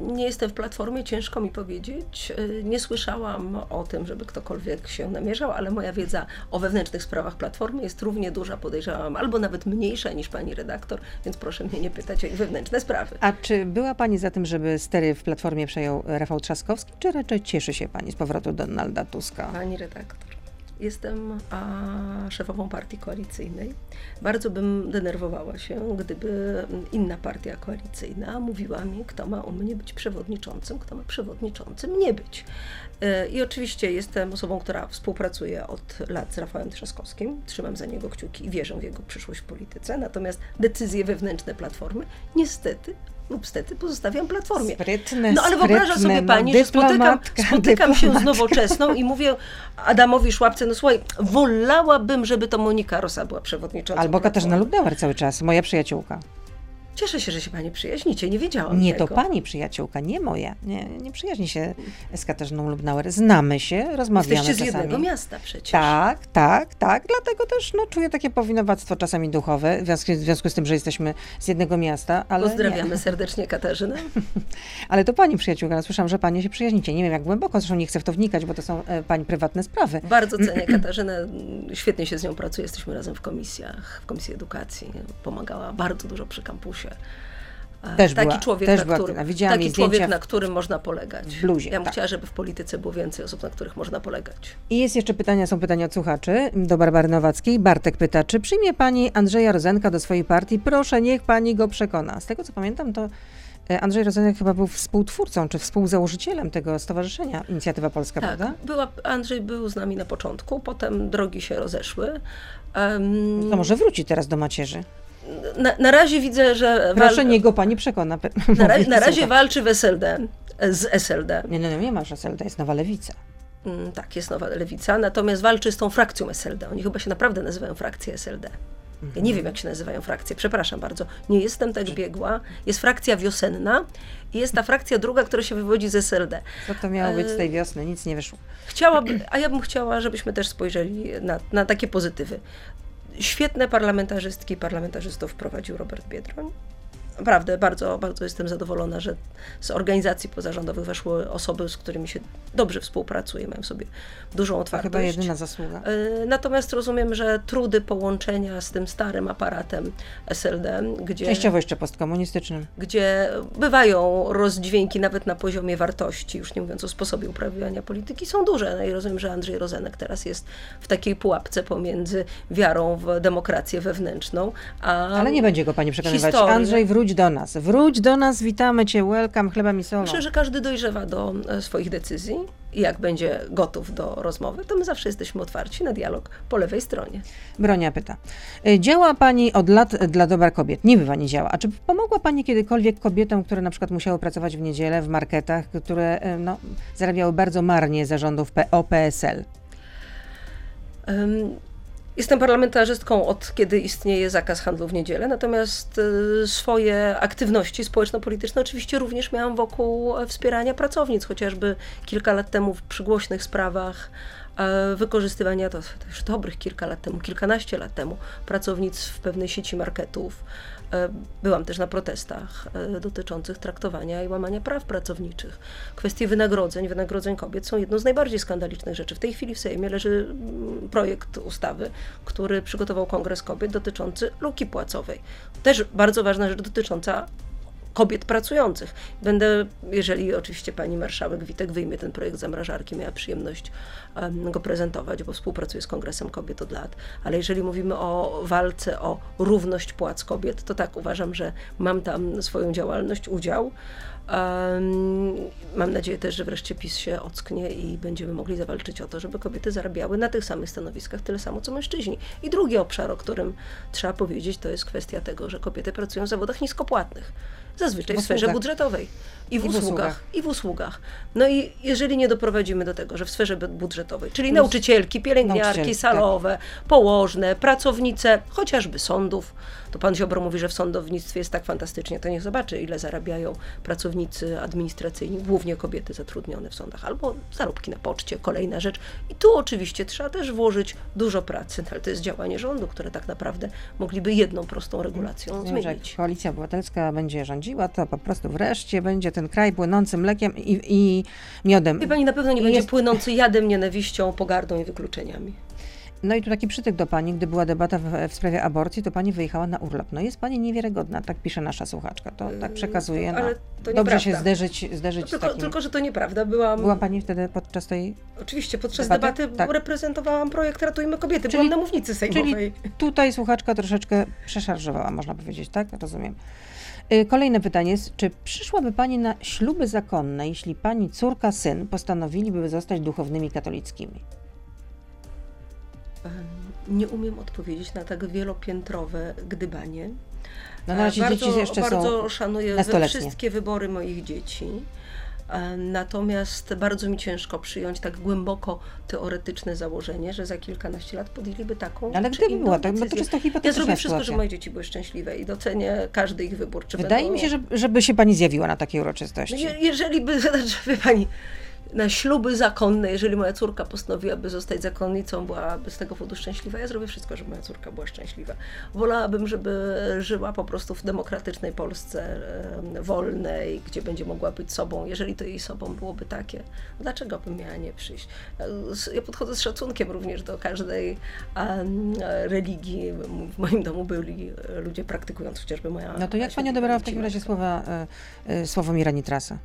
Nie jestem w Platformie, ciężko mi powiedzieć. Nie słyszałam o tym, żeby ktokolwiek się namierzał, ale moja wiedza o wewnętrznych sprawach Platformy jest równie duża, podejrzewam, albo nawet mniejsza niż Pani redaktor, więc proszę mnie nie pytać o ich wewnętrzne sprawy. A czy była Pani za tym, żeby stery w Platformie przejął Rafał Trzaskowski, czy raczej cieszy się Pani z powrotu Donalda Tuska? Pani redaktor, jestem a, szefową partii koalicyjnej. Bardzo bym denerwowała się, gdyby inna partia koalicyjna mówiła mi, kto ma u mnie być przewodniczącym, kto ma przewodniczącym nie być. I oczywiście jestem osobą, która współpracuje od lat z Rafałem Trzaskowskim, trzymam za niego kciuki i wierzę w jego przyszłość w polityce, natomiast decyzje wewnętrzne Platformy niestety lub stety pozostawiam Platformie. Sprytne, no ale wyobraża sobie Pani, no, że spotykam, spotykam dyplomatka. się z Nowoczesną i mówię Adamowi Szłapce, no słuchaj, wolałabym, żeby to Monika Rosa była przewodniczącą. Albo Katarzyna Lubnauer cały czas, moja przyjaciółka. Cieszę się, że się pani przyjaźnicie, nie wiedziałam Nie tego. To pani przyjaciółka, nie moja. Nie, nie przyjaźni się z Katarzyną Lubnauer. Znamy się, rozmawiamy Jesteście czasami. Jesteście z jednego miasta przecież. Tak, tak, tak. Dlatego też no, czuję takie powinowactwo czasami duchowe, w związku, w związku z tym, że jesteśmy z jednego miasta. Ale Pozdrawiamy nie. serdecznie Katarzynę. Ale to pani przyjaciółka, słyszałam, że pani się przyjaźnicie. Nie wiem jak głęboko, zresztą nie chcę w to wnikać, bo to są pani prywatne sprawy. Bardzo cenię Katarzynę, świetnie się z nią pracuje. Jesteśmy razem w komisjach, w Komisji Edukacji. Pomagała bardzo dużo przy kampusie. Też taki była, człowiek, też na, którym, taki człowiek na którym można polegać. Bluzie, ja bym tak. chciała, żeby w polityce było więcej osób, na których można polegać. I jest jeszcze pytania, są pytania od słuchaczy do Barbary Nowackiej. Bartek pyta, czy przyjmie pani Andrzeja Rozenka do swojej partii? Proszę, niech pani go przekona. Z tego co pamiętam, to Andrzej Rozenek chyba był współtwórcą, czy współzałożycielem tego stowarzyszenia Inicjatywa Polska, tak, prawda? Była, Andrzej był z nami na początku, potem drogi się rozeszły. Um, to może wróci teraz do macierzy. Na, na razie widzę, że... Proszę, wal... niego pani przekona. Na, ra- na razie walczy w S L D, z S L D. Nie, no, nie masz S L D, jest Nowa Lewica. Mm, tak, jest Nowa Lewica, natomiast walczy z tą frakcją S L D. Oni chyba się naprawdę nazywają frakcję S L D. Ja nie wiem, jak się nazywają frakcje, przepraszam bardzo, nie jestem tak biegła. Jest frakcja wiosenna i jest ta frakcja druga, która się wywodzi z S L D. Co to miało być z tej wiosny? Nic nie wyszło. Chciałabym, a ja bym chciała, żebyśmy też spojrzeli na, na takie pozytywy. Świetne parlamentarzystki i parlamentarzystów prowadził Robert Biedroń. Naprawdę, bardzo, bardzo jestem zadowolona, że z organizacji pozarządowych weszły osoby, z którymi się dobrze współpracuje, mają sobie dużą otwartość. To chyba jedyna zasługa. Natomiast rozumiem, że trudy połączenia z tym starym aparatem S L D, gdzie... Częściowo jeszcze postkomunistycznym. Gdzie bywają rozdźwięki nawet na poziomie wartości, już nie mówiąc o sposobie uprawiania polityki, są duże. No i rozumiem, że Andrzej Rozenek teraz jest w takiej pułapce pomiędzy wiarą w demokrację wewnętrzną, a... Ale nie będzie go pani przekonywać. Historii. Andrzej wróci Wróć do nas, wróć do nas, witamy cię, welcome, chlebem i solą. Myślę, że każdy dojrzewa do swoich decyzji i jak będzie gotów do rozmowy, to my zawsze jesteśmy otwarci na dialog po lewej stronie. Bronia pyta, działa pani od lat dla dobra kobiet, niby pani działa, a czy pomogła pani kiedykolwiek kobietom, które na przykład musiały pracować w niedzielę w marketach, które no, zarabiały bardzo marnie za rządów P O P S L? Um, Jestem parlamentarzystką od kiedy istnieje zakaz handlu w niedzielę, natomiast swoje aktywności społeczno-polityczne oczywiście również miałam wokół wspierania pracownic, chociażby kilka lat temu w przygłośnych sprawach wykorzystywania, to, to już dobrych kilka lat temu, kilkanaście lat temu, pracownic w pewnej sieci marketów. Byłam też na protestach dotyczących traktowania i łamania praw pracowniczych. Kwestie wynagrodzeń, wynagrodzeń kobiet są jedną z najbardziej skandalicznych rzeczy. W tej chwili w Sejmie leży projekt ustawy, który przygotował Kongres Kobiet dotyczący luki płacowej. Też bardzo ważna rzecz dotycząca kobiet pracujących. Będę, jeżeli oczywiście pani marszałek Witek wyjmie ten projekt z zamrażarki, miała przyjemność um, go prezentować, bo współpracuję z Kongresem Kobiet od lat, ale jeżeli mówimy o walce o równość płac kobiet, to tak, uważam, że mam tam swoją działalność, udział. Um, mam nadzieję też, że wreszcie PiS się ocknie i będziemy mogli zawalczyć o to, żeby kobiety zarabiały na tych samych stanowiskach tyle samo, co mężczyźni. I drugi obszar, o którym trzeba powiedzieć, to jest kwestia tego, że kobiety pracują w zawodach niskopłatnych. Zazwyczaj w sferze budżetowej. I w, I, w usługach, usługach. I w usługach. No i jeżeli nie doprowadzimy do tego, że w sferze budżetowej, czyli Plus, nauczycielki, pielęgniarki, nauczycielki, salowe, tak. położne, pracownice, chociażby sądów, to pan Ziobro mówi, że w sądownictwie jest tak fantastycznie, to niech zobaczy, ile zarabiają pracownicy administracyjni, głównie kobiety zatrudnione w sądach, albo zarobki na poczcie, kolejna rzecz. I tu oczywiście trzeba też włożyć dużo pracy, no, ale to jest działanie rządu, które tak naprawdę mogliby jedną prostą regulacją Wiem, zmienić. Jak Koalicja Obywatelska będzie rządziła, to po prostu wreszcie będzie ten kraj płynący mlekiem i, i miodem. Wie pani, na pewno nie I będzie jest... płynący jadem, nienawiścią, pogardą i wykluczeniami. No i tu taki przytyk do pani, gdy była debata w, w sprawie aborcji, to pani wyjechała na urlop. No jest pani niewiarygodna, tak pisze nasza słuchaczka, to tak przekazuje. No, ale to dobrze nieprawda. się zderzyć, zderzyć no, tylko, z takim... Tylko, że to nieprawda. Byłam... Była pani wtedy podczas tej Oczywiście, podczas debaty, debaty tak. reprezentowałam projekt Ratujmy Kobiety, czyli, byłam na mównicy sejmowej. Czyli tutaj słuchaczka troszeczkę przeszarżowała, można powiedzieć, tak? Rozumiem. Kolejne pytanie jest, czy przyszłaby pani na śluby zakonne, jeśli pani córka, syn postanowiliby zostać duchownymi katolickimi? Nie umiem odpowiedzieć na tak wielopiętrowe gdybanie. No na razie bardzo, dzieci jeszcze bardzo są Bardzo szanuję wszystkie wybory moich dzieci. Natomiast bardzo mi ciężko przyjąć tak głęboko teoretyczne założenie, że za kilkanaście lat podjęliby taką ale czy gdyby była, tak, bo to czysto hipotetyczna. Ja zrobię wszystko, sytuacja. Żeby moje dzieci były szczęśliwe i docenię każdy ich wybór. Czy Wydaje będą... mi się, że, żeby się pani zjawiła na takiej uroczystości. Je, jeżeli by, żeby pani... na śluby zakonne, jeżeli moja córka postanowiłaby zostać zakonnicą, byłaby z tego powodu szczęśliwa, ja zrobię wszystko, żeby moja córka była szczęśliwa. Wolałabym, żeby żyła po prostu w demokratycznej Polsce, wolnej, gdzie będzie mogła być sobą, jeżeli to jej sobą byłoby takie. Dlaczego bym miała nie przyjść? Ja podchodzę z szacunkiem również do każdej religii. W moim domu byli ludzie praktykujący, chociażby moja... No to jak pani odebrała w takim razie słowa Sławomira Nitrasa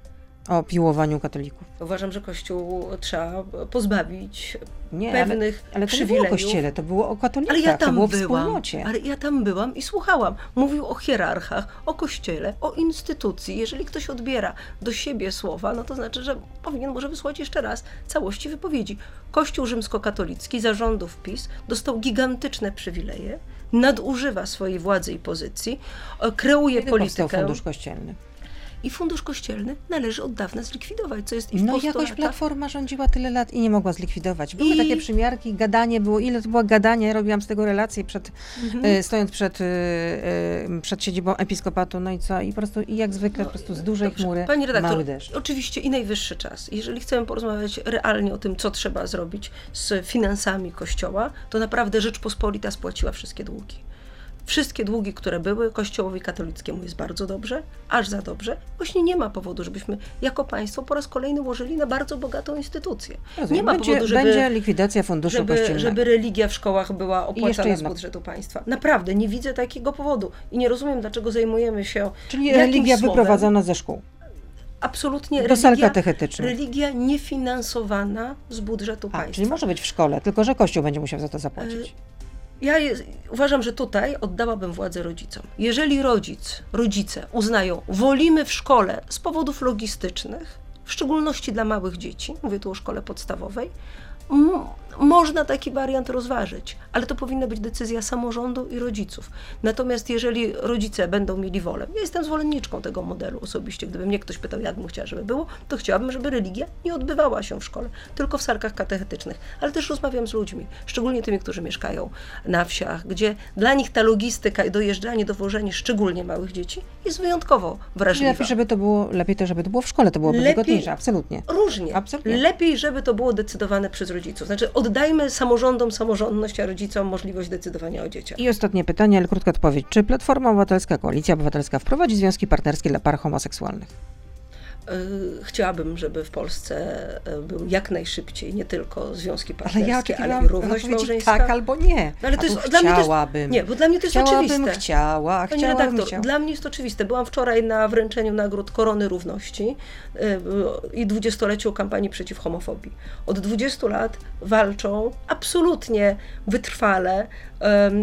o piłowaniu katolików? Uważam, że Kościół trzeba pozbawić nie, pewnych ale, ale to przywilejów. Nie, ale to nie było o Kościele, to było o katolikach, ale ja tam to było byłam, wspólnocie. Ale ja tam byłam i słuchałam. Mówił o hierarchach, o Kościele, o instytucji. Jeżeli ktoś odbiera do siebie słowa, no to znaczy, że powinien może wysłać jeszcze raz całości wypowiedzi. Kościół rzymskokatolicki za rządów PiS dostał gigantyczne przywileje, nadużywa swojej władzy i pozycji, kreuje Kiedy politykę. Powstał fundusz kościelny? I fundusz kościelny należy od dawna zlikwidować, co jest i w No jakoś Platforma rządziła tyle lat i nie mogła zlikwidować. Były I... takie przymiarki, gadanie było, ile to było gadanie, ja robiłam z tego relację przed, mm-hmm. y, stojąc przed, y, y, przed siedzibą episkopatu, no i co, i po prostu, i jak zwykle no, po prostu z dużej dobrze. chmury Pani redaktor, mały deszcz. Oczywiście i najwyższy czas. Jeżeli chcemy porozmawiać realnie o tym, co trzeba zrobić z finansami Kościoła, to naprawdę Rzeczpospolita spłaciła wszystkie długi. Wszystkie długi, które były, Kościołowi katolickiemu jest bardzo dobrze, aż za dobrze. Właśnie nie ma powodu, żebyśmy jako państwo po raz kolejny łożyli na bardzo bogatą instytucję. Rozumiem. Nie ma będzie, powodu, żeby... Będzie likwidacja funduszu żeby, kościelnego. Żeby religia w szkołach była opłacana z budżetu państwa. Naprawdę, nie widzę takiego powodu i nie rozumiem, dlaczego zajmujemy się... Czyli religia słowem? wyprowadzona ze szkół. Absolutnie. Do sal katechetycznych. Religia niefinansowana z budżetu A, państwa. Czyli może być w szkole, tylko że Kościół będzie musiał za to zapłacić. Y- Ja jest, uważam, że tutaj oddałabym władzę rodzicom. Jeżeli rodzic, rodzice uznają, wolimy w szkole z powodów logistycznych, w szczególności dla małych dzieci, mówię tu o szkole podstawowej, m- można taki wariant rozważyć, ale to powinna być decyzja samorządu i rodziców. Natomiast jeżeli rodzice będą mieli wolę, ja jestem zwolenniczką tego modelu osobiście, gdyby mnie ktoś pytał, jak bym chciała, żeby było, to chciałabym, żeby religia nie odbywała się w szkole, tylko w salkach katechetycznych, ale też rozmawiam z ludźmi, szczególnie tymi, którzy mieszkają na wsiach, gdzie dla nich ta logistyka i dojeżdżanie, dowożenie szczególnie małych dzieci jest wyjątkowo wrażliwa. Lepiej, żeby to było, lepiej to, żeby to było w szkole, to byłoby lepiej, wygodniejsze, absolutnie. Różnie. Absolutnie. Lepiej, żeby to było decydowane przez rodziców. Znaczy od Dajmy samorządom samorządność, a rodzicom możliwość decydowania o dzieciach. I ostatnie pytanie, ale krótka odpowiedź. Czy Platforma Obywatelska, Koalicja Obywatelska wprowadzi związki partnerskie dla par homoseksualnych? Chciałabym, żeby w Polsce był jak najszybciej nie tylko związki partnerskie, ale, ja ale i równość małżeńska. Tak albo nie. No, ale to jest, dla mnie to jest, nie, bo dla mnie to jest chciałabym, oczywiste. Chciała, Pani chciałabym, redaktor, chciała. Dla mnie jest oczywiste. Byłam wczoraj na wręczeniu nagród Korony Równości i dwudziestoleciu kampanii przeciw homofobii. Od dwudziestu lat walczą absolutnie wytrwale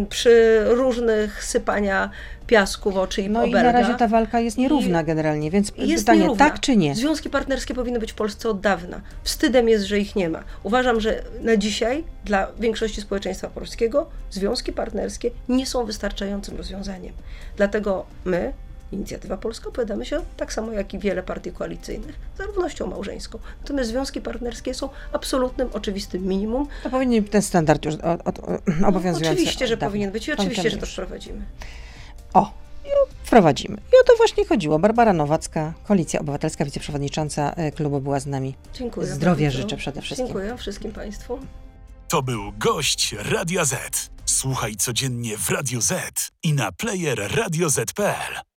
przy różnych sypania piasku w oczy i no obelga. No i na razie ta walka jest nierówna I generalnie, więc jest pytanie, nierówna. Tak czy nie? Związki partnerskie powinny być w Polsce od dawna. Wstydem jest, że ich nie ma. Uważam, że na dzisiaj dla większości społeczeństwa polskiego związki partnerskie nie są wystarczającym rozwiązaniem. Dlatego my, Inicjatywa Polska, opowiadamy się tak samo jak i wiele partii koalicyjnych za równością małżeńską. Natomiast związki partnerskie są absolutnym, oczywistym minimum. To powinien być ten standard już obowiązujący. No, oczywiście, że powinien być i oczywiście, że to wprowadzimy. O, wprowadzimy. I o to właśnie chodziło. Barbara Nowacka, Koalicja Obywatelska, wiceprzewodnicząca klubu, była z nami. Dziękuję. Zdrowia życzę przede wszystkim. Dziękuję wszystkim Państwu. To był gość Radia Z. Słuchaj codziennie w Radio Z i na player radio zet kropka pe el.